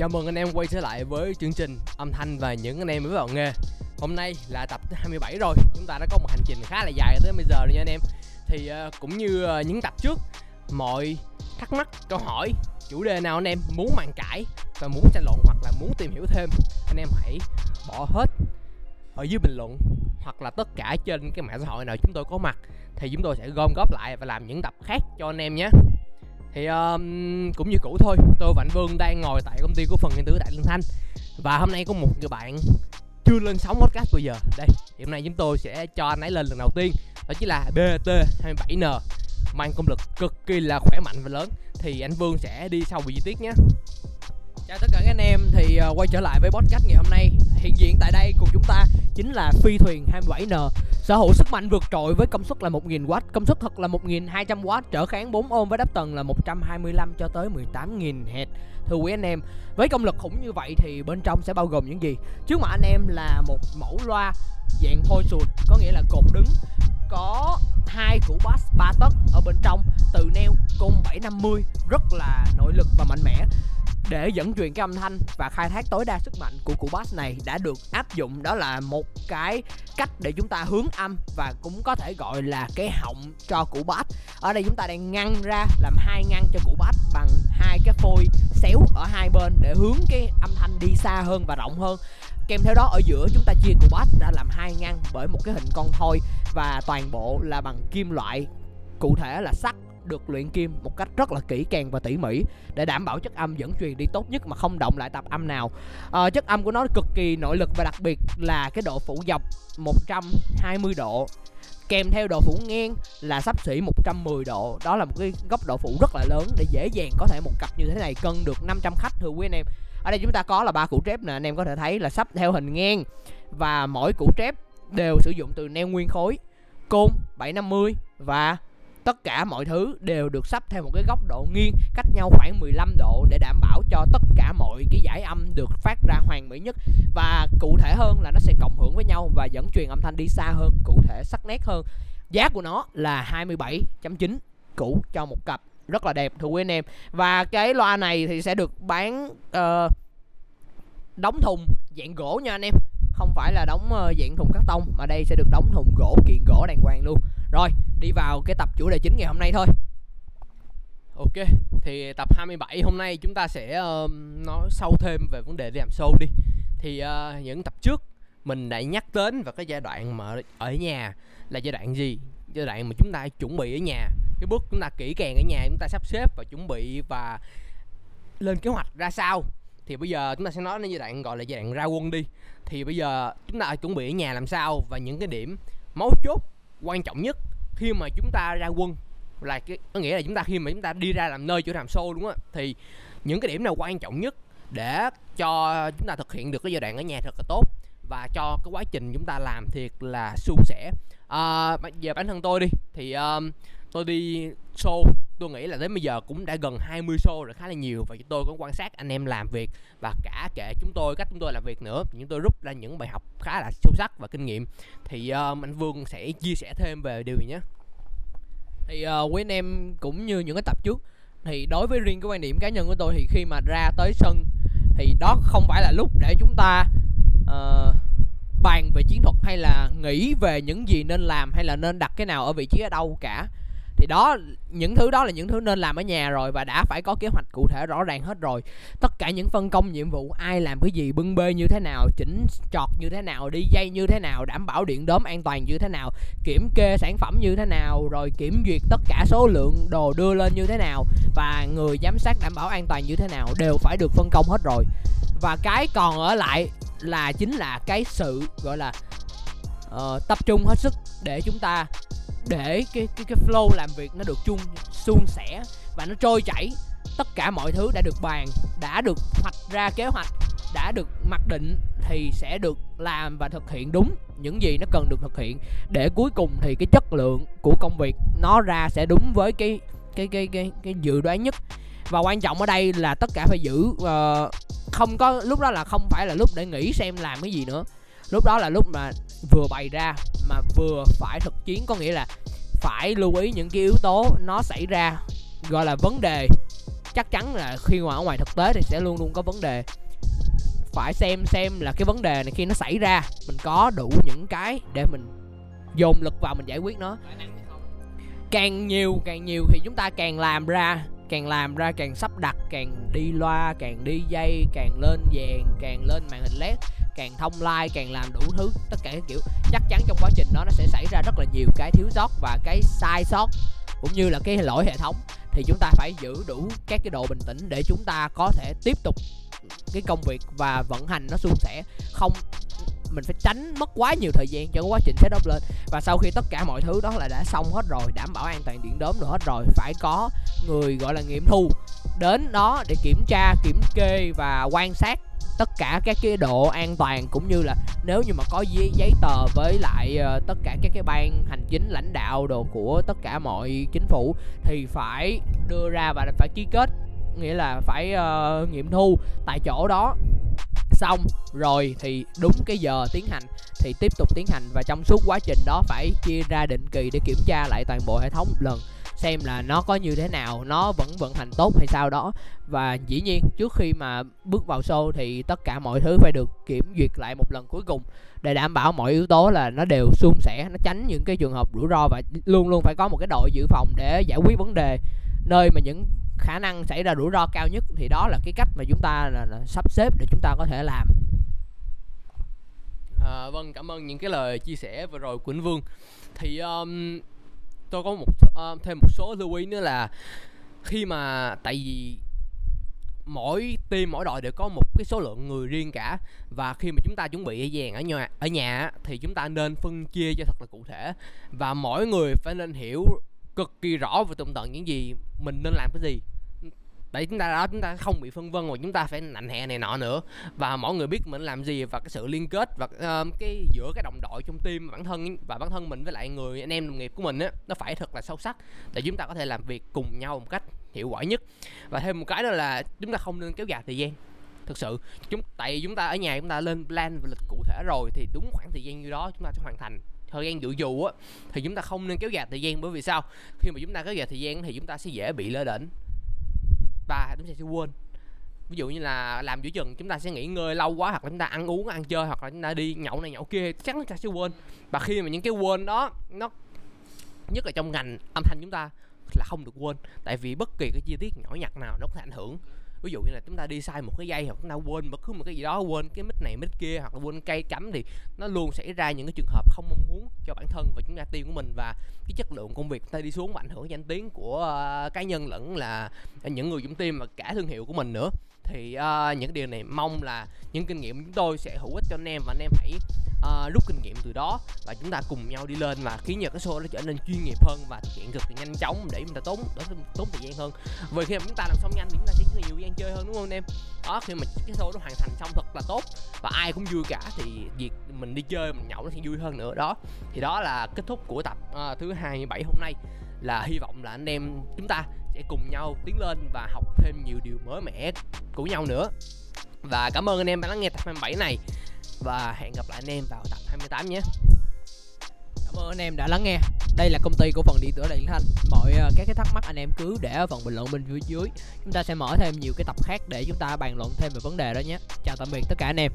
Chào mừng anh em quay trở lại với chương trình âm thanh và những anh em mới vào nghề. Hôm nay là tập 27 rồi. Chúng ta đã có một hành trình khá là dài tới bây giờ rồi nha anh em. Thì cũng như những tập trước, mọi thắc mắc, câu hỏi, chủ đề nào anh em muốn bàn cãi và muốn tranh luận hoặc là muốn tìm hiểu thêm, anh em hãy bỏ hết ở dưới bình luận hoặc là tất cả trên cái mạng xã hội nào chúng tôi có mặt, thì chúng tôi sẽ gom góp lại và làm những tập khác cho anh em nhé. Thì cũng như cũ thôi, tôi và anh Vương đang ngồi tại công ty cổ phần điện tử Đại Liên Thanh. Và hôm nay có một người bạn chưa lên sóng podcast bây giờ. Đây, hôm nay chúng tôi sẽ cho anh ấy lên lần đầu tiên. Đó chính là BT27N, mang công lực cực kỳ là khỏe mạnh và lớn. Thì anh Vương sẽ đi sau về chi tiết nhé. Chào tất cả các anh em, thì quay trở lại với podcast ngày hôm nay. Hiện diện tại đây cùng chúng ta chính là phi thuyền 27N, sở hữu sức mạnh vượt trội với công suất là 1000W, công suất thật là 1200W, trở kháng 4 ôm với đáp tần là 125 cho tới 18.000 Hz. Thưa quý anh em, với công lực khủng như vậy thì bên trong sẽ bao gồm những gì? Trước mặt anh em là một mẫu loa dạng hôi sụt, có nghĩa là cột đứng, có 2 củ bass 3 tấc ở bên trong, từ neo côn 750 rất là nội lực và mạnh mẽ. Để dẫn truyền cái âm thanh và khai thác tối đa sức mạnh của cụ bass này đã được áp dụng, đó là một cái cách để chúng ta hướng âm và cũng có thể gọi là cái họng cho cụ bass. Ở đây chúng ta đang ngăn ra làm 2 ngăn cho cụ bass bằng 2 cái phôi xéo ở hai bên để hướng cái âm thanh đi xa hơn và rộng hơn. Kèm theo đó ở giữa chúng ta chia cụ bass ra làm 2 ngăn bởi một cái hình con thoi và toàn bộ là bằng kim loại, cụ thể là sắt, được luyện kim một cách rất là kỹ càng và tỉ mỉ để đảm bảo chất âm dẫn truyền đi tốt nhất mà không động lại tạp âm nào. Chất âm của nó cực kỳ nội lực và đặc biệt là cái độ phủ dọc 120 độ, kèm theo độ phủ ngang là xấp xỉ 110 độ. Đó là một cái góc độ phủ rất là lớn để dễ dàng có thể một cặp như thế này cân được 500 khách thưa quý anh em. Ở đây chúng ta có là 3 củ trép nè, anh em có thể thấy là sắp theo hình ngang và mỗi củ trép đều sử dụng từ neo nguyên khối, côn 750 và tất cả mọi thứ đều được sắp theo một cái góc độ nghiêng cách nhau khoảng 15 độ để đảm bảo cho tất cả mọi cái dải âm được phát ra hoàn mỹ nhất. Và cụ thể hơn là nó sẽ cộng hưởng với nhau và dẫn truyền âm thanh đi xa hơn, cụ thể sắc nét hơn. Giá của nó là 27.9 củ cho một cặp, rất là đẹp thưa quý anh em. Và cái loa này thì sẽ được bán đóng thùng dạng gỗ nha anh em, không phải là đóng dạng thùng cắt tông mà đây sẽ được đóng thùng gỗ, kiện gỗ đàng hoàng luôn. Rồi, đi vào cái tập chủ đề chính ngày hôm nay thôi. Ok, thì tập 27 hôm nay chúng ta sẽ nói sâu thêm về vấn đề đi làm show đi. Thì những tập trước mình đã nhắc đến vào cái giai đoạn mà ở nhà là giai đoạn gì? Giai đoạn mà chúng ta chuẩn bị ở nhà, cái bước chúng ta kỹ càng ở nhà, chúng ta sắp xếp và chuẩn bị và lên kế hoạch ra sao. Thì bây giờ chúng ta sẽ nói đến giai đoạn gọi là giai đoạn ra quân đi. Thì bây giờ chúng ta chuẩn bị ở nhà làm sao và những cái điểm mấu chốt quan trọng nhất khi mà chúng ta ra quân, là cái có nghĩa là chúng ta khi mà chúng ta đi ra làm nơi chỗ làm show đúng không ạ, thì những cái điểm nào quan trọng nhất để cho chúng ta thực hiện được cái giai đoạn ở nhà thật là tốt và cho cái quá trình chúng ta làm thiệt là suôn sẻ. Về bản thân tôi đi thì tôi đi show, tôi nghĩ là đến bây giờ cũng đã gần 20 show rồi, khá là nhiều. Và tôi cũng quan sát anh em làm việc và cả kệ chúng tôi, cách chúng tôi làm việc nữa, chúng tôi rút ra những bài học khá là sâu sắc và kinh nghiệm. Thì anh Vương sẽ chia sẻ thêm về điều này nhé. Thì quý anh em cũng như những cái tập trước, thì đối với riêng cái quan điểm cá nhân của tôi thì khi mà ra tới sân thì đó không phải là lúc để chúng ta bàn về chiến thuật hay là nghĩ về những gì nên làm hay là nên đặt cái nào ở vị trí ở đâu cả. Thì đó, những thứ đó là những thứ nên làm ở nhà rồi và đã phải có kế hoạch cụ thể rõ ràng hết rồi. Tất cả những phân công nhiệm vụ, ai làm cái gì, bưng bê như thế nào, chỉnh chọt như thế nào, đi dây như thế nào, đảm bảo điện đóm an toàn như thế nào, kiểm kê sản phẩm như thế nào, rồi kiểm duyệt tất cả số lượng đồ đưa lên như thế nào và người giám sát đảm bảo an toàn như thế nào đều phải được phân công hết rồi. Và cái còn ở lại là chính là cái sự gọi là tập trung hết sức để chúng ta để cái flow làm việc nó được chung suôn sẻ và nó trôi chảy. Tất cả mọi thứ đã được bàn, đã được hoạch ra kế hoạch, đã được mặc định thì sẽ được làm và thực hiện đúng những gì nó cần được thực hiện để cuối cùng thì cái chất lượng của công việc nó ra sẽ đúng với cái dự đoán nhất. Và quan trọng ở đây là tất cả phải giữ không có lúc đó là không phải là lúc để nghĩ xem làm cái gì nữa. Lúc đó là lúc mà vừa bày ra mà vừa phải thực chiến, có nghĩa là phải lưu ý những cái yếu tố nó xảy ra, gọi là vấn đề chắc chắn là khi ở ngoài thực tế thì sẽ luôn luôn có vấn đề. Phải xem là cái vấn đề này khi nó xảy ra mình có đủ những cái để mình dồn lực vào mình giải quyết nó. Càng nhiều thì chúng ta càng làm ra, càng sắp đặt, càng đi loa, càng đi dây, càng lên vàng, càng lên màn hình LED, càng thông live, càng làm đủ thứ tất cả các kiểu. Chắc chắn trong quá trình đó nó sẽ xảy ra rất là nhiều cái thiếu sót và cái sai sót cũng như là cái lỗi hệ thống. Thì chúng ta phải giữ đủ các cái độ bình tĩnh để chúng ta có thể tiếp tục cái công việc và vận hành nó suôn sẻ. Không, mình phải tránh mất quá nhiều thời gian cho quá trình setup lên. Và sau khi tất cả mọi thứ đó là đã xong hết rồi, đảm bảo an toàn điện đóm rồi hết rồi, phải có người gọi là nghiệm thu đến đó để kiểm tra, kiểm kê và quan sát tất cả các cái độ an toàn, cũng như là nếu như mà có giấy tờ với lại tất cả các cái ban hành chính lãnh đạo đồ của tất cả mọi chính phủ thì phải đưa ra và phải ký kết, nghĩa là phải nghiệm thu tại chỗ đó. Xong rồi thì đúng cái giờ tiến hành thì tiếp tục tiến hành, và trong suốt quá trình đó phải chia ra định kỳ để kiểm tra lại toàn bộ hệ thống một lần, xem là nó có như thế nào, nó vẫn vận hành tốt hay sao đó. Và dĩ nhiên trước khi mà bước vào show thì tất cả mọi thứ phải được kiểm duyệt lại một lần cuối cùng để đảm bảo mọi yếu tố là nó đều suôn sẻ, nó tránh những cái trường hợp rủi ro, và luôn luôn phải có một cái đội dự phòng để giải quyết vấn đề nơi mà những khả năng xảy ra rủi ro cao nhất. Thì đó là cái cách mà chúng ta là sắp xếp để chúng ta có thể làm. Vâng, cảm ơn những cái lời chia sẻ vừa rồi của Quỳnh Vương. Thì tôi có thêm một số lưu ý nữa là khi mà, tại vì mỗi team mỗi đội đều có một cái số lượng người riêng cả, và khi mà chúng ta chuẩn bị dàn ở nhà thì chúng ta nên phân chia cho thật là cụ thể, và mỗi người phải nên hiểu cực kỳ rõ về tường tận những gì mình nên làm cái gì để chúng ta không bị phân vân, và chúng ta phải nạnh hẹ này nọ nữa, và mọi người biết mình làm gì, và cái sự liên kết và cái giữa cái đồng đội trong team, bản thân mình với lại người anh em đồng nghiệp của mình á, nó phải thật là sâu sắc để chúng ta có thể làm việc cùng nhau một cách hiệu quả nhất. Và thêm một cái đó là chúng ta không nên kéo dài thời gian. Thực sự tại vì chúng ta ở nhà chúng ta lên plan và lịch cụ thể rồi thì đúng khoảng thời gian như đó chúng ta sẽ hoàn thành. Thời gian dự dù á thì chúng ta không nên kéo dài thời gian, bởi vì sao? Khi mà chúng ta kéo dài thời gian thì chúng ta sẽ dễ bị lơ đễnh và chúng ta sẽ quên. Ví dụ như là làm giữa chừng chúng ta sẽ nghỉ ngơi lâu quá, hoặc là chúng ta ăn uống ăn chơi, hoặc là chúng ta đi nhậu này nhậu kia, chắc chúng ta sẽ quên. Và khi mà những cái quên đó, nó nhất là trong ngành âm thanh chúng ta là không được quên, tại vì bất kỳ cái chi tiết nhỏ nhặt nào nó có thể ảnh hưởng. Ví dụ như là chúng ta đi sai một cái dây, hoặc chúng ta quên bất cứ một cái gì đó, quên cái mic này mic kia, hoặc là quên cây cắm, thì nó luôn xảy ra những cái trường hợp không mong muốn cho bản thân và chúng ta team của mình, và cái chất lượng công việc ta đi xuống và ảnh hưởng danh tiếng của cá nhân lẫn là những người trong team và cả thương hiệu của mình nữa. Thì những điều này mong là những kinh nghiệm chúng tôi sẽ hữu ích cho anh em, và anh em hãy rút kinh nghiệm từ đó và chúng ta cùng nhau đi lên và khiến cho cái show nó trở nên chuyên nghiệp hơn và thực hiện cực thì nhanh chóng để chúng ta tốn thời gian hơn. Vì khi mà chúng ta làm xong nhanh thì chúng ta sẽ có nhiều gian chơi hơn, đúng không anh em? Đó, khi mà cái show nó hoàn thành xong thật là tốt và ai cũng vui cả thì việc mình đi chơi mình nhậu nó sẽ vui hơn nữa đó. Thì đó là kết thúc của tập thứ 27 hôm nay, là hy vọng là anh em chúng ta sẽ cùng nhau tiến lên và học thêm nhiều điều mới mẻ của nhau nữa. Và cảm ơn anh em đã lắng nghe tập 27 này, và hẹn gặp lại anh em vào tập 28 nhé. Cảm ơn anh em đã lắng nghe. Đây là công ty cổ phần điện tử Đại Liên Thanh. Mọi các cái thắc mắc anh em cứ để ở phần bình luận bên phía dưới. Chúng ta sẽ mở thêm nhiều cái tập khác để chúng ta bàn luận thêm về vấn đề đó nhé. Chào tạm biệt tất cả anh em.